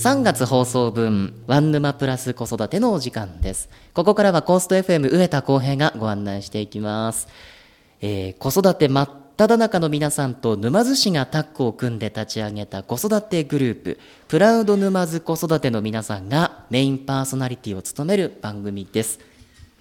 3月放送分ワン沼プラス子育てのお時間です。ここからはコースト FM 上田浩平がご案内していきます。子育て真っただ中の皆さんと沼津市がタッグを組んで立ち上げた子育てグループプラウド沼津子育ての皆さんがメインパーソナリティを務める番組です。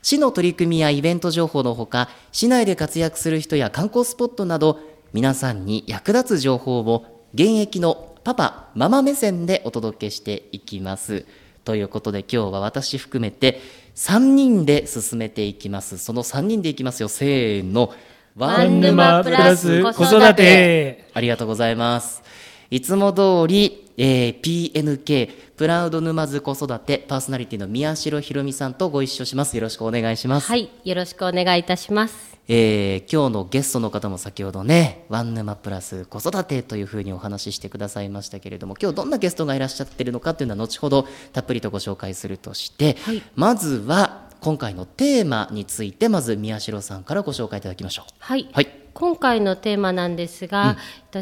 市の取り組みやイベント情報のほか、市内で活躍する人や観光スポットなど皆さんに役立つ情報を現役のパパ、ママ目線でお届けしていきます。ということで今日は私含めて3人で進めていきます。その3人でいきますよ。せーの。ワン沼プラス子育て。ありがとうございます。いつも通り、PNK プラウド沼津子育てパーソナリティの宮代ひろみさんとご一緒します。よろしくお願いします。はい、よろしくお願いいたします。今日のゲストの方も先ほどねワン沼プラス子育てというふうにお話ししてくださいましたけれども、今日どんなゲストがいらっしゃってるのかというのは後ほどたっぷりとご紹介するとして、はい、まずは今回のテーマについてまず宮代さんからご紹介いただきましょう。はい、はい、今回のテーマなんですが、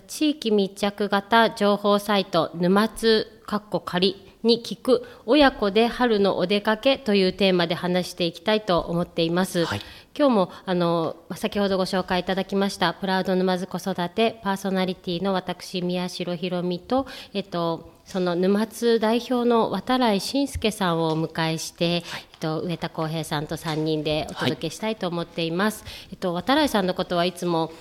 地域密着型情報サイト沼津仮に聞く親子で春のお出かけというテーマで話していきたいと思っています、はい、今日も先ほどご紹介いただきましたプラウド沼津子育てパーソナリティの私宮代ひろみと、その沼津代表の渡来信介さんをお迎えして、はい、上田浩平さんと3人でお届けしたいと思っています、はい、渡来さんのことはいつも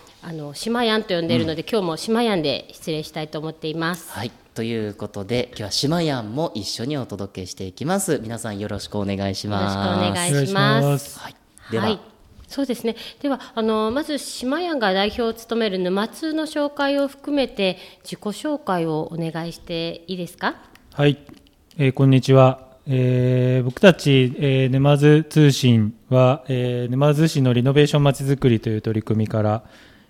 しまやんと呼んでいるので、今日もしまやんで失礼したいと思っています、はい、ということで今日はしまやんも一緒にお届けしていきます。皆さんよろしくお願いします。よろしくお願いします、はい、では、はい、そうですね。ではまずしまやんが代表を務める沼津の紹介を含めて自己紹介をお願いしていいですか。はい、こんにちは。僕たち、沼津通信は、沼津市のリノベーションまちづくりという取り組みから、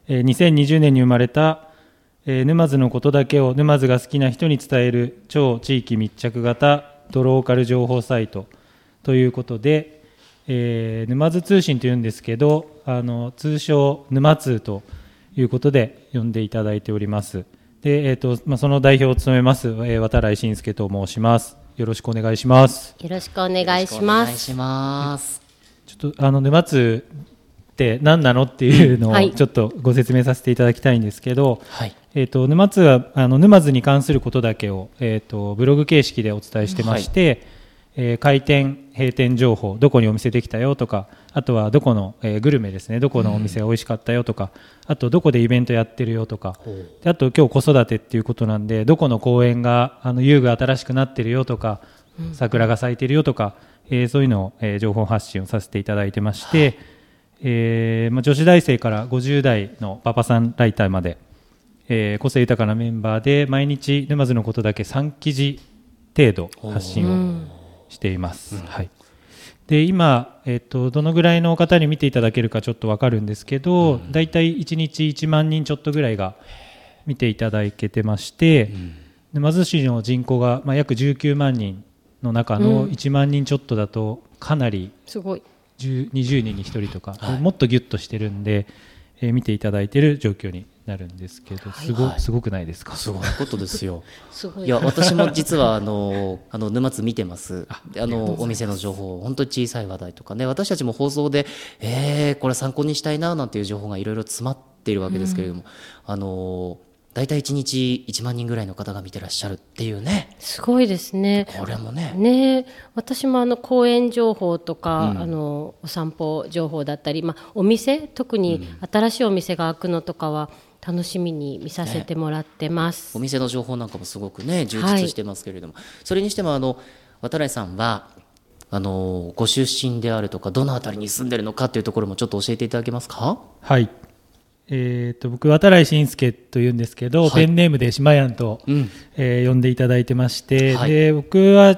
2020年に生まれた、沼津のことだけを沼津が好きな人に伝える超地域密着型ドローカル情報サイトということで、沼津通信というんですけど通称沼通ということで呼んでいただいております。で、その代表を務めます、渡来信介と申します。よろしくお願いします。よろしくお願いします。ちょっと沼津って何なのっていうのをちょっとご説明させていただきたいんですけど、はい、沼津は沼津に関することだけを、ブログ形式でお伝えしてまして、はい、開店閉店情報、どこにお店できたよとか、あとはどこの、グルメですね、どこのお店が美味しかったよとか、あとどこでイベントやってるよとか、であと今日子育てっていうことなんでどこの公園が遊具新しくなってるよとか、桜が咲いてるよとか、そういうのを、情報発信をさせていただいてまして、はい、女子大生から50代のパパさんライターまで、個性豊かなメンバーで毎日沼津のことだけ3記事程度発信を、しています、うん、はい、で今、どのぐらいの方に見ていただけるかちょっと分かるんですけど、だいたい1日1万人ちょっとぐらいが見ていただけてまして、沼津市の人口が、約19万人の中の1万人ちょっとだとかなり、すごい20人に1人とか、はい、もっとギュッとしてるんで、見ていただいている状況になるんですけど、すごくないですか。すごいことですよ。すごい。いや私も実は沼津見てます。お店の情報、本当に小さい話題とかね、私たちも放送で、これ参考にしたいななんていう情報がいろいろ詰まっているわけですけれども、だいたい1日1万人ぐらいの方が見てらっしゃるっていうね。すごいですね。これも ね私も公園情報とか、お散歩情報だったり、お店、特に新しいお店が開くのとかは楽しみに見させてもらってます、ね、お店の情報なんかもすごくね充実してますけれども、はい、それにしても渡来さんはご出身であるとかどの辺りに住んでるのかというところもちょっと教えていただけますか。はい、僕渡来信介というんですけど、はい、ペンネームでしまやんと、呼んでいただいてまして、はい、で僕は、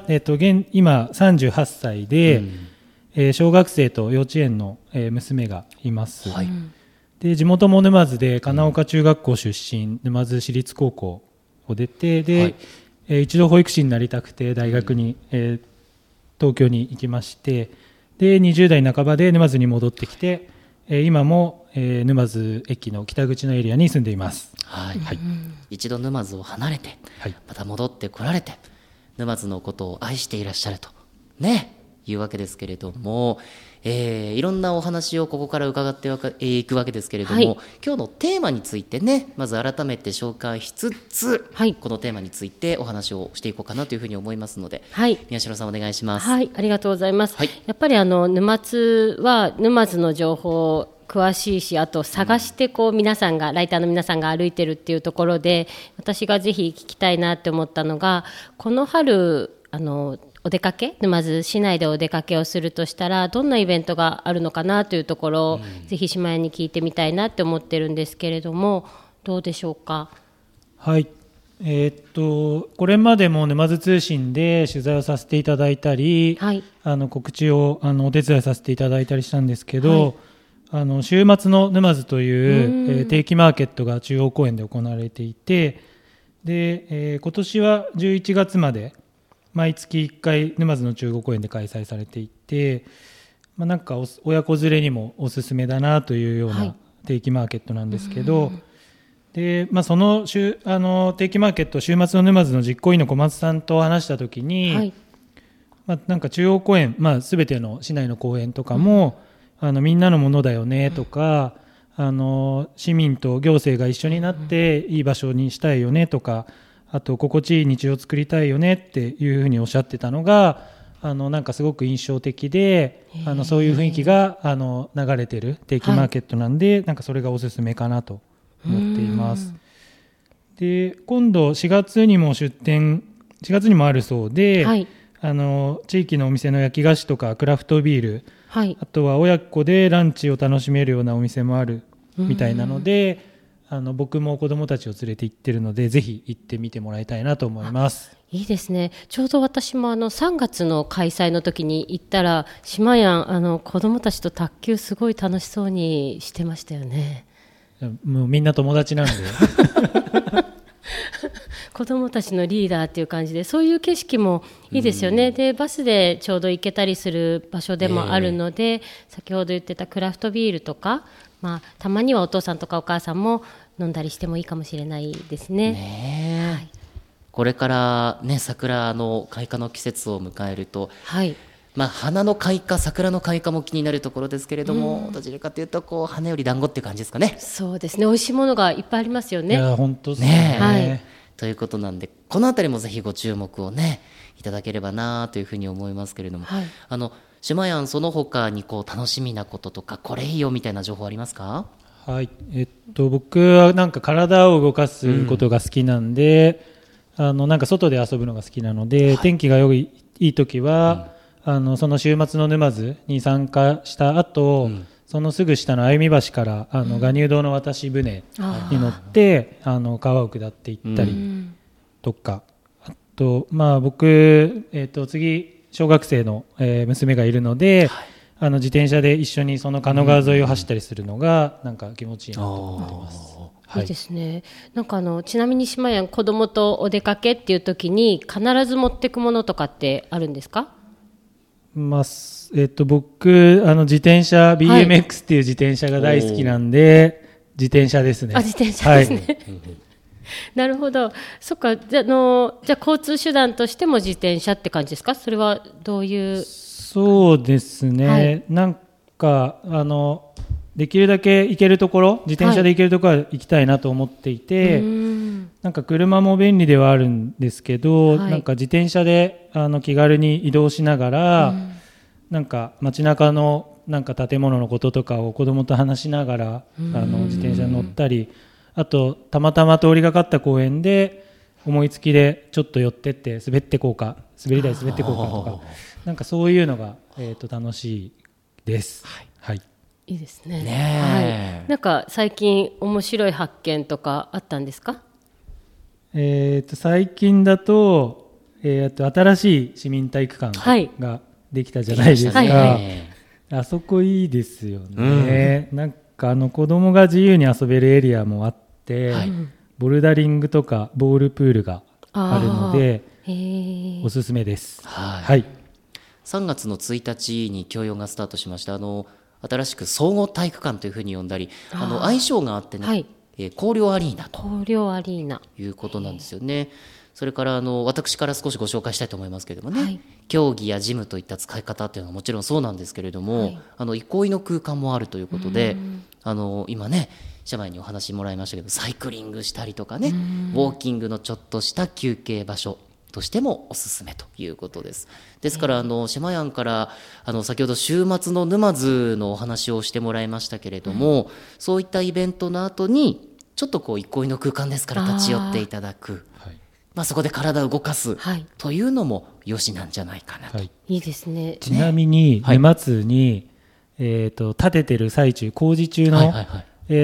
今38歳で、小学生と幼稚園の、娘がいます、はい、で地元も沼津で金岡中学校出身、沼津市立高校を出てで、はい、一度保育士になりたくて大学に、東京に行きまして、で20代半ばで沼津に戻ってきて今も、沼津駅の北口のエリアに住んでいます、はいはい、一度沼津を離れて、また戻ってこられて、沼津のことを愛していらっしゃるとねいうわけですけれども、いろんなお話をここから伺っていくわけですけれども、はい、今日のテーマについてねまず改めて紹介しつつ、はい、このテーマについてお話をしていこうかなというふうに思いますので、はい、宮代さんお願いします。はい、ありがとうございます、はい、やっぱり沼津は沼津の情報詳しいし、あと探してこう皆さんが、ライターの皆さんが歩いてるっていうところで私がぜひ聞きたいなって思ったのが、この春お出かけ、沼津市内でお出かけをするとしたらどんなイベントがあるのかなというところを、ぜひ姉妹に聞いてみたいなって思ってるんですけれども、どうでしょうか。はい、これまでも沼津通信で取材をさせていただいたり、はい、告知をお手伝いさせていただいたりしたんですけど、はい、週末の沼津という、定期マーケットが中央公園で行われていて、で、今年は11月まで毎月1回沼津の中央公園で開催されていて、まあ、なんか親子連れにもおすすめだなというような定期マーケットなんですけど、はい、でまあ、その定期マーケット週末の沼津の実行委員の小松さんと話したときに、はい、まあ、なんか中央公園、まあ、全ての市内の公園とかも、うん、みんなのものだよねとか、市民と行政が一緒になっていい場所にしたいよねとか、あと心地いい日常を作りたいよねっていうふうにおっしゃってたのがなんかすごく印象的で、そういう雰囲気が流れてる定期マーケットなんで、はい、なんかそれがおすすめかなと思っています。で今度4月にもあるそうで、はい、地域のお店の焼き菓子とかクラフトビール、はい、あとは親子でランチを楽しめるようなお店もあるみたいなので、僕も子どもたちを連れて行ってるのでぜひ行ってみてもらいたいなと思います。いいですね。ちょうど私も3月の開催の時に行ったら、島やん子どもたちと卓球すごい楽しそうにしてましたよね。もうみんな友達なんで子どもたちのリーダーっていう感じで、そういう景色もいいですよね。でバスでちょうど行けたりする場所でもあるので、先ほど言ってたクラフトビールとか、まあ、たまにはお父さんとかお母さんも飲んだりしてもいいかもしれないですね。はい、これから、ね、桜の開花の季節を迎えると、はい、まあ、花の開花、桜の開花も気になるところですけれども、どちらかというとこう花より団子っていう感じですかね。そうですね。美味しいものがいっぱいありますよね。いや本当です ね、はい、ということなんで、このあたりもぜひご注目をねいただければなというふうに思いますけれども、はい、島やんその他にこう楽しみなこととかこれいいよみたいな情報ありますか。はい、僕はなんか体を動かすことが好きなんで、なんか外で遊ぶのが好きなので、はい、天気がいい時は、その週末の沼津に参加した後、そのすぐ下の歩み橋から我入道の渡し船に乗って川を下っていったりとか、あと、まあ、僕、次小学生の娘がいるので、はい、自転車で一緒にその神奈川沿いを走ったりするのがなんか気持ちいいなと思ってます。はい、いいですね。なんかちなみに島やん子供とお出かけっていう時に必ず持ってくものとかってあるんですか。まあ僕自転車 BMX っていう自転車が大好きなんで、自転車ですね。あ、自転車ですね、はいなるほど。そっか。じゃあ交通手段としても自転車って感じですか。それはどういう。そうですね、はい、なんかできるだけ行けるところ、自転車で行けるところは行きたいなと思っていて、はい、なんか車も便利ではあるんですけど、はい、なんか自転車で気軽に移動しながら、なんか街中のなんか建物のこととかを子供と話しながら自転車に乗ったり、あとたまたま通りがかった公園で思いつきでちょっと寄ってって滑り台滑ってこうかとか、なんかそういうのが楽しいです。はい、はい、いいですね。ね、はい、なんか最近面白い発見とかあったんですか。最近だと、新しい市民体育館ができたじゃないですか。はいはい、あそこいいですよね。なんか子供が自由に遊べるエリアもあって、はい、ボルダリングとかボールプールがあるのでおすすめです。はい、はい、3月の1日に教養がスタートしました。新しく総合体育館というふうに呼んだり、愛称があってね、はい、広陵アリーナということなんですよね。それから私から少しご紹介したいと思いますけれどもね、はい、競技やジムといった使い方というのはもちろんそうなんですけれども、はい、憩いの空間もあるということで、今ね社前にお話もらいましたけど、サイクリングしたりとかね、ウォーキングのちょっとした休憩場所としてもおすすめということです。ですからシェマヤンから先ほど週末の沼津のお話をしてもらいましたけれども、そういったイベントの後にちょっと憩いの空間ですから立ち寄っていただく、そこで体を動かすというのも良しなんじゃないかなと、いいですね。ちなみに沼津に、建ててる最中、工事中の、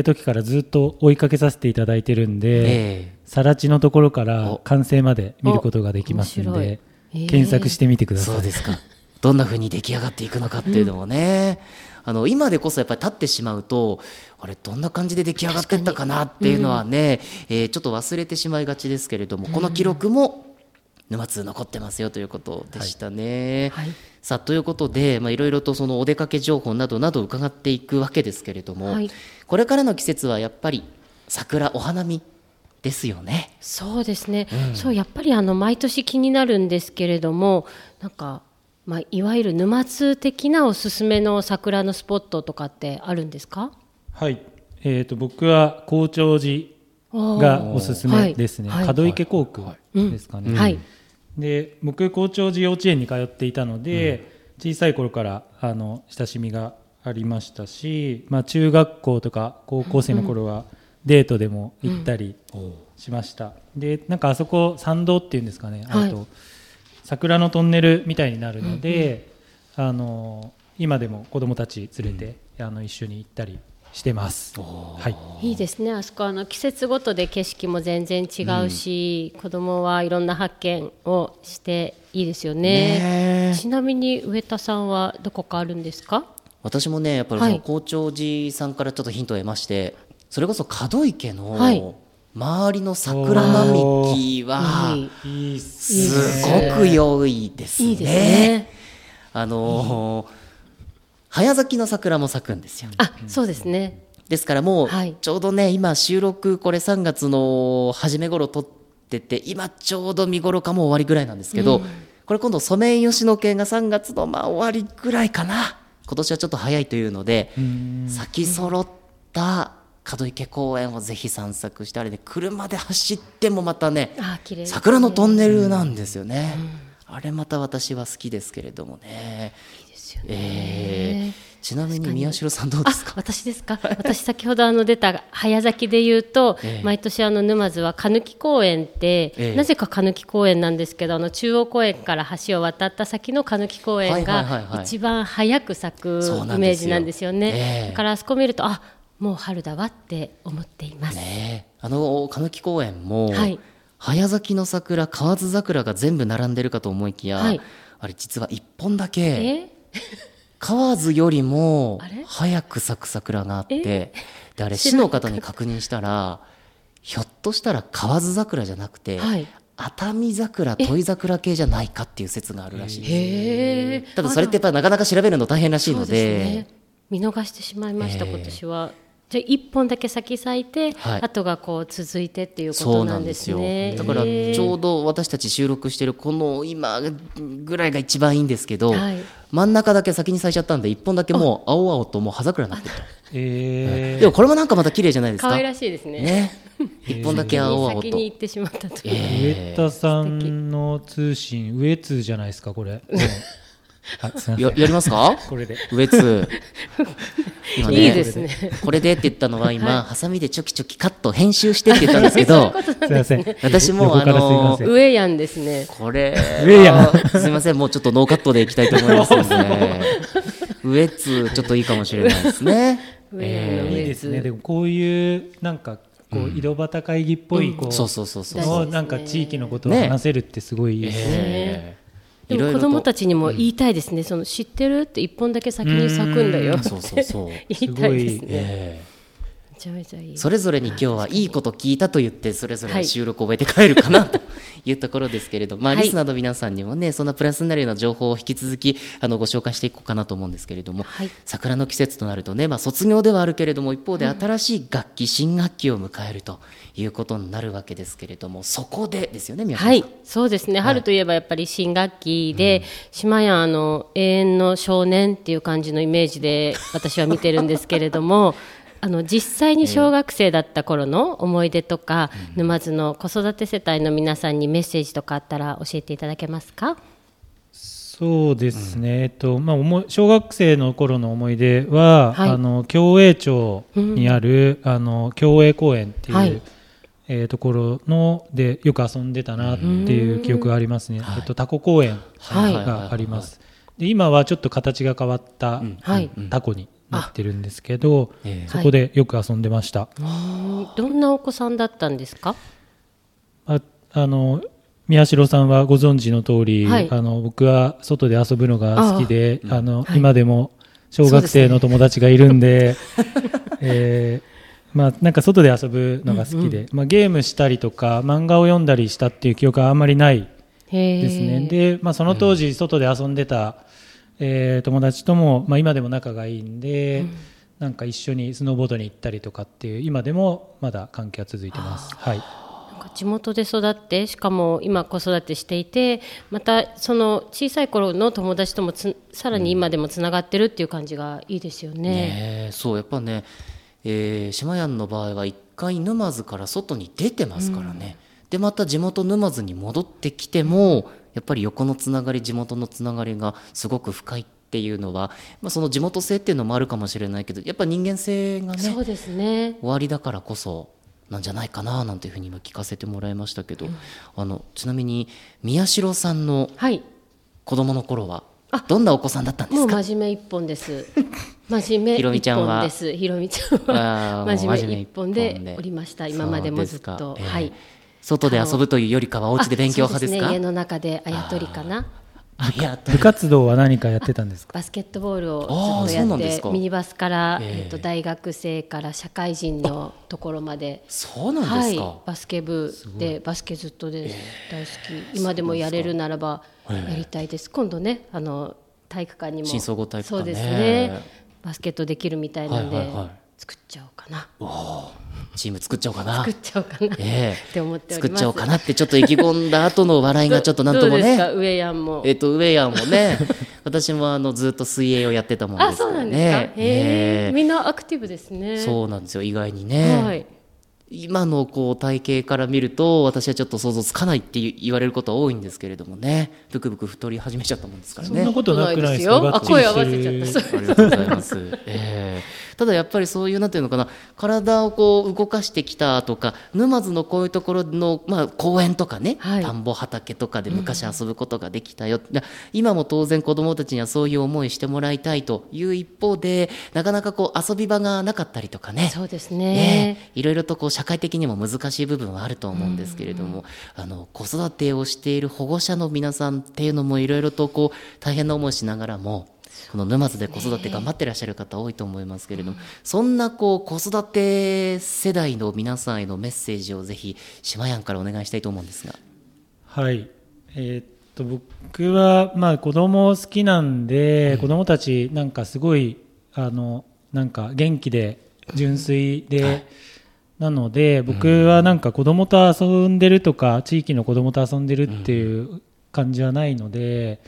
時からずっと追いかけさせていただいてるんで、更地のところから完成まで見ることができますので、検索してみてください。そうですか。どんな風に出来上がっていくのかっていうのもね、今でこそやっぱり立ってしまうと、あれどんな感じで出来上がってったかなっていうのはね、ちょっと忘れてしまいがちですけれども、この記録も沼津残ってますよということでしたね、さあということで、いろいろとそのお出かけ情報などなど伺っていくわけですけれども、これからの季節はやっぱり桜、お花見ですよね。そうですね、そうやっぱり毎年気になるんですけれども、なんか、いわゆる沼津的なおすすめの桜のスポットとかってあるんですか？はい、僕は高長寺がおすすめですね、門池校区ですかね、で僕高長寺幼稚園に通っていたので、小さい頃から親しみがありましたし、中学校とか高校生の頃は、デートでも行ったりしました、でなんかあそこ参道っていうんですかね、桜のトンネルみたいになるので、今でも子どもたち連れて、一緒に行ったりしてます、いいですね。あそこ季節ごとで景色も全然違うし、子どもはいろんな発見をしていいですよ ね。ちなみに上田さんはどこかあるんですか？私もねやっぱりその校長寺さんからちょっとヒントを得まして、それこそ門池の周りの桜並木はすごく良いですね。早咲きの桜も咲くんですよ。そうですね。ですからもうちょうどね、今収録これ3月の初め頃撮ってて、今ちょうど見頃かも終わりぐらいなんですけど、これ今度ソメイヨシノ系が3月の終わりぐらいかな、今年はちょっと早いというので、咲き揃った門池公園をぜひ散策して、あれで車で走ってもまたね、桜のトンネルなんですよね、あれまた私は好きですけれどもね。いいですよね、ちなみに宮代さんどうですか？私ですか？私先ほど出た早咲きで言うと、毎年沼津は金木公園って、なぜか金木公園なんですけど、中央公園から橋を渡った先の金木公園が一番早く咲くイメージなんですよね。だからあそこ見ると、もう春だわって思っています、金木公園も、早咲きの桜、河津桜が全部並んでるかと思いきや、あれ実は1本だけ、河津よりも早く咲く桜があって、であれ市の方に確認したら、ひょっとしたら河津桜じゃなくて、熱海桜、恋桜系じゃないかっていう説があるらしいです、ただそれってやっぱなかなか調べるの大変らしいの で見逃してしまいました、今年は。じゃあ1本だけ咲き咲いて、後が続いてっていうことなんですね。そうなんですよ。だからちょうど私たち収録してるこの今ぐらいが一番いいんですけど、真ん中だけ先に咲いちゃったんで、1本だけもう青々ともう葉桜になってると、でもこれもなんかまた綺麗じゃないですか。可愛らしいです ね。1本だけ青々と先に行ってしまったと、上田さんの通信上通じゃないですかこれやりますかこれで上津今、いいですね、これでって言ったのは今、ハサミでちょきちょきカット編集してって言ったんですけどすいません、私も上やんですねこれ上やんすいません、もうちょっとノーカットでいきたいと思いますので上津ちょっといいかもしれないですね。いいですね。でもこういうなんか井戸端会議っぽいなんか地域のことを話せるってすごいいいですね。でも子どもたちにも言いたいですね、その知ってるって1本だけ先に咲くんだよって言いたいですね。ちゃめちゃいい。それぞれに今日はいいこと聞いたと言ってそれぞれの収録を終えて帰るかな、はい、というところですけれど、まあ、リスナーの皆さんにもね、そんなプラスになるような情報を引き続きご紹介していこうかなと思うんですけれども、はい、桜の季節となるとね、まあ、卒業ではあるけれども一方で新しい楽器、新学期を迎えるということになるわけですけれども、そこでですよね宮本さん。はい、そうですね、はい、春といえばやっぱり新学期で、島や永遠の少年っていう感じのイメージで私は見てるんですけれども実際に小学生だった頃の思い出とか、沼津の子育て世帯の皆さんにメッセージとかあったら教えていただけますか？そうですね、まあ、小学生の頃の思い出は、はい、共栄町にある、共栄公園っていう、はい、ところのでよく遊んでたなっていう記憶がありますね。タコ公園があります。で今はちょっと形が変わった、はい、タコになってるんですけど、そこでよく遊んでました。はい、どんなお子さんだったんですか？宮代さんはご存知の通り、はい、僕は外で遊ぶのが好きで、はい、今でも小学生の友達がいるんで、そうですねまあ、なんか外で遊ぶのが好きで、まあ、ゲームしたりとか漫画を読んだりしたっていう記憶はあんまりないですね。で、まあ、その当時外で遊んでた、友達とも、まあ、今でも仲がいいんで、なんか一緒にスノーボードに行ったりとかっていう、今でもまだ関係は続いてます。はい、地元で育って、しかも今子育てしていて、またその小さい頃の友達ともさらに今でもつながってるっていう感じがいいですよね。そうやっぱね、島やんの場合は一回沼津から外に出てますからね、でまた地元沼津に戻ってきてもやっぱり横のつながり、地元のつながりがすごく深いっていうのは、まあ、その地元性っていうのもあるかもしれないけど、やっぱ人間性がね、そうですね、終わりだからこそなんじゃないかななんていうふうに今聞かせてもらいましたけど、ちなみに宮代さんの子供の頃はどんなお子さんだったんですか？もう真面目一本です。真面目一本です。ひろみちゃんは真面目一本でおりました。今までもずっと、はい、外で遊ぶというよりかはお家で勉強派ですか？そうですね、家の中であやとりかな。部活動は何かやってたんですか？バスケットボールをずっとやって、ミニバスから、大学生から社会人のところまで。そうなんですか。はい、バスケ部でバスケずっとです。大好き。今でもやれるならばやりたいです。今度ね、体育館にも新総合体育館、そうですね、バスケットできるみたいなので、作っちゃおうかな。チーム作っちゃおうかな。作っちゃおうかなって思っております。作っちゃおうかなってちょっと意気込んだ後の笑いがちょっとなんともね。どうですか、上やんも。上やんもね。私もずっと水泳をやってたもんですからね。あ、そうなんですか。みんなアクティブですね。そうなんですよ、意外にね。はい、今のこう体型から見ると私はちょっと想像つかないって言われることは多いんですけれどもね、ブクブク太り始めちゃったもんですからね。そんなことなくないですよ。あ、声合わせちゃった。ありがとうございます。ただやっぱりそういうなんていうのかな、体をこう動かしてきたとか、沼津のこういうところの、まあ、公園とかね、田んぼ畑とかで昔遊ぶことができたよ、今も当然子どもたちにはそういう思いしてもらいたいという一方で、なかなかこう遊び場がなかったりとかね。そうですね、いろいろとこう社会的にも難しい部分はあると思うんですけれども、子育てをしている保護者の皆さんっていうのもいろいろとこう大変な思いしながらも、この沼津で子育て頑張ってらっしゃる方多いと思いますけれども、そんなこう子育て世代の皆さんへのメッセージをぜひ島やんからお願いしたいと思うんですが。はい、僕はまあ子供好きなんで、子供たちなんかすごいなんか元気で純粋で、なので僕はなんか子供と遊んでるとか、地域の子供と遊んでるっていう感じはないので、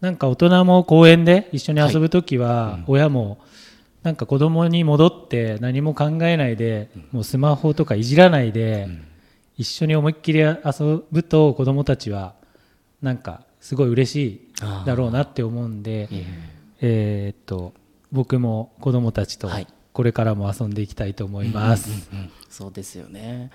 なんか大人も公園で一緒に遊ぶときは親もなんか子供に戻って何も考えないで、もうスマホとかいじらないで一緒に思いっきり遊ぶと、子供たちはなんかすごい嬉しいだろうなって思うんで、僕も子供たちとこれからも遊んでいきたいと思います。そうですよね。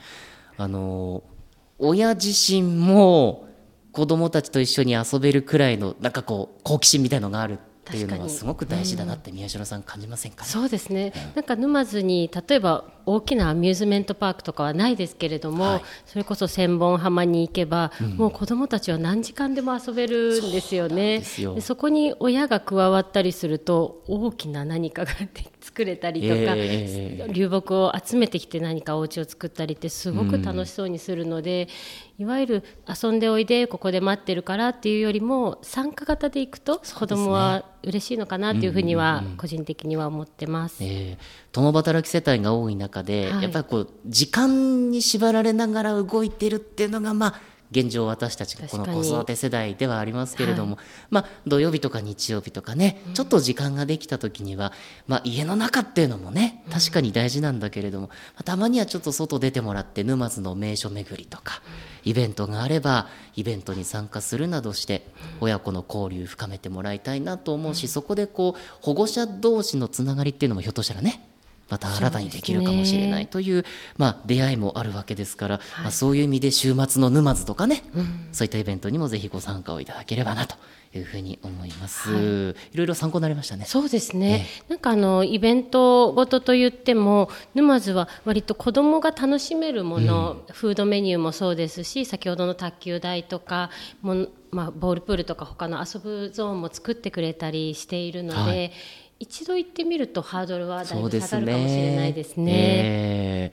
親自身も子供たちと一緒に遊べるくらいのなんかこう好奇心みたいのがあるっていうのはすごく大事だなって宮代さん感じませんかね？そうですね、なんか沼津に例えば大きなアミューズメントパークとかはないですけれども、それこそ千本浜に行けば、もう子どもたちは何時間でも遊べるんですよね。 そうなんですよ。でそこに親が加わったりすると大きな何かができ作れたりとか、流木を集めてきて何かお家を作ったりってすごく楽しそうにするので、いわゆる遊んでおいでここで待ってるからっていうよりも参加型でいくと子どもは嬉しいのかなというふうには個人的には思ってます。共働き世帯が多い中で、はい、やっぱりこう時間に縛られながら動いてるっていうのがまあ現状私たちがこの子育て世代ではありますけれども、はい、まあ、土曜日とか日曜日とかね、ちょっと時間ができた時には、まあ、家の中っていうのもね確かに大事なんだけれども、たまにはちょっと外出てもらって沼津の名所巡りとかイベントがあればイベントに参加するなどして親子の交流深めてもらいたいなと思うし、そこでこう保護者同士のつながりっていうのもひょっとしたらねまた新たにできるかもしれないという、まあ、出会いもあるわけですから、はい、まあ、そういう意味で週末の沼津とかね、そういったイベントにもぜひご参加をいただければなというふうに思います、はい、いろいろ参考になりましたね。そうですね、なんかイベントごとといっても沼津は割と子どもが楽しめるもの、フードメニューもそうですし、先ほどの卓球台とかも、まあ、ボールプールとか他の遊ぶゾーンも作ってくれたりしているので、はい、一度行ってみるとハードルはだいぶ下がるかもしれないですね。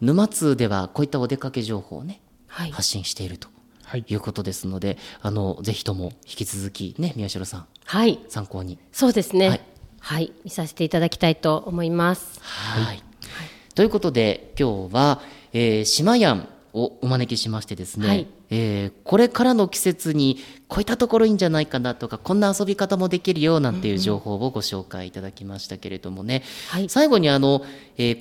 沼津ではこういったお出かけ情報をね、はい、発信しているということですので、ぜひとも引き続きね、宮代さん、はい、参考に、そうですね、はいはい、見させていただきたいと思います。はいはい、ということで今日は、島やんをお招きしましてですね、はい、これからの季節にこういったところいいんじゃないかなとか、こんな遊び方もできるよなんていう情報をご紹介いただきましたけれどもね、はい、最後に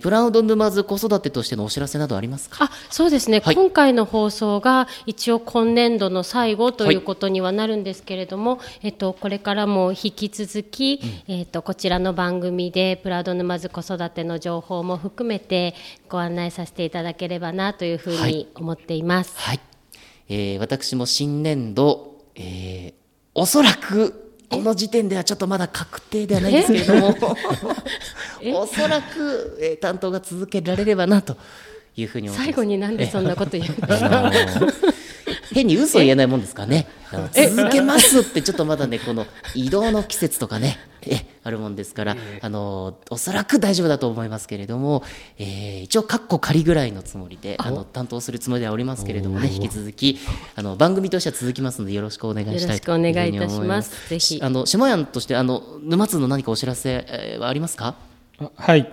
プラウド沼津子育てとしてのお知らせなどありますか？あ、そうですね、はい、今回の放送が一応今年度の最後ということにはなるんですけれども、はい、これからも引き続き、こちらの番組でプラウド沼津子育ての情報も含めてご案内させていただければなというふうに思っています。はいはい、私も新年度、おそらくこの時点ではちょっとまだ確定ではないんですけれどもおそらく、担当が続けられればなというふうに思います。最後になんでそんなこと言う変に嘘を言えないもんですからね、続けますってちょっとまだね、この移動の季節とかねあるもんですから、おそらく大丈夫だと思いますけれども、一応カッコ仮ぐらいのつもりで担当するつもりではおりますけれどもね、引き続き番組としては続きますのでよろしくお願いしたいと思います。よろしくお願いいたします。ぜひ島やんとして沼津の何かお知らせはありますか？はい、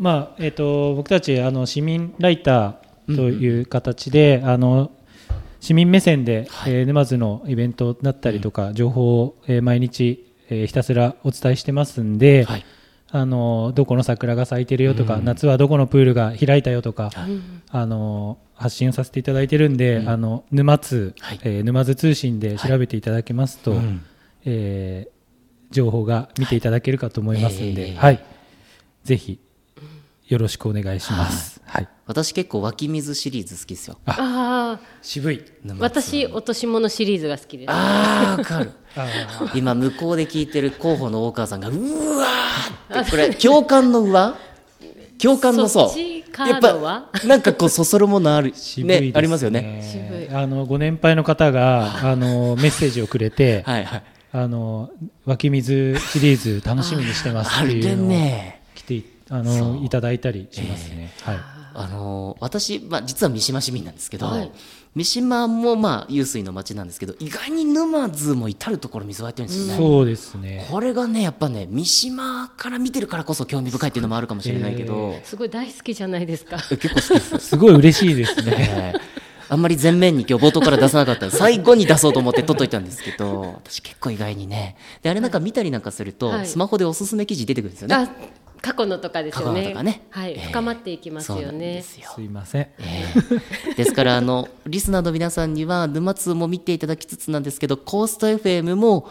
まあ、僕たち市民ライターという形で、市民目線で、沼津のイベントだったりとか、情報を、毎日、ひたすらお伝えしてますんで、はい、どこの桜が咲いてるよとか、夏はどこのプールが開いたよとか、発信させていただいてるんで、沼津、沼津通信で調べていただけますと、情報が見ていただけるかと思いますんで、はい、ぜひよろしくお願いします。はい、私結構湧き水シリーズ好きですよ。ああ、渋い。私落とし物シリーズが好きです。ああ、わかる。今向こうで聞いてる広報の大川さんがうわーって、これ共感のうわ、共感のそう。やっぱなんかこうそそるものある渋いですね、ありますよね。渋い。ご年配の方がメッセージをくれて、はいはい、湧き水シリーズ楽しみにしてますっていうのを来ていて。いただいたりしますね。はい、私、まあ、実は三島市民なんですけど、はい、三島も、まあ、湧水の町なんですけど、意外に沼津も至るところ水湧いてるんですよね。そうですね。これがねやっぱね、三島から見てるからこそ興味深いっていうのもあるかもしれないけど、すごい大好きじゃないですか。結構好きですすごい嬉しいですねあんまり前面に今日冒頭から出さなかったので最後に出そうと思って取っといたんですけど私結構意外にね、であれなんか見たりなんかすると、はい、スマホでおすすめ記事出てくるんですよね。過去のとかですよね。過去のとかね、はい、深まっていきますよね。そうなんですよ。すいません、ですからリスナーの皆さんには沼津も見ていただきつつなんですけど、コースト FM も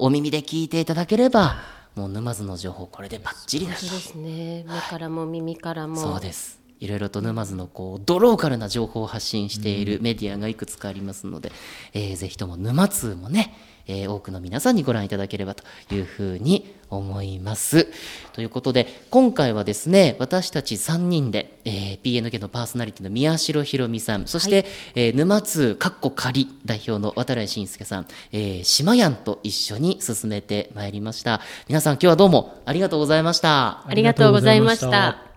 お耳で聞いていただければもう沼津の情報これでバッチリだと。そうですね、目からも耳からも、そうです、いろいろと沼津のこうドローカルな情報を発信しているメディアがいくつかありますので、ぜひとも沼津もね、多くの皆さんにご覧いただければというふうに思います。ということで今回はですね、私たち3人で、PNK のパーソナリティの宮代ひろみさん、そして、はい、沼津かっこ仮代表の渡来信介さん、しまやんと一緒に進めてまいりました。皆さん今日はどうもありがとうございました。ありがとうございました。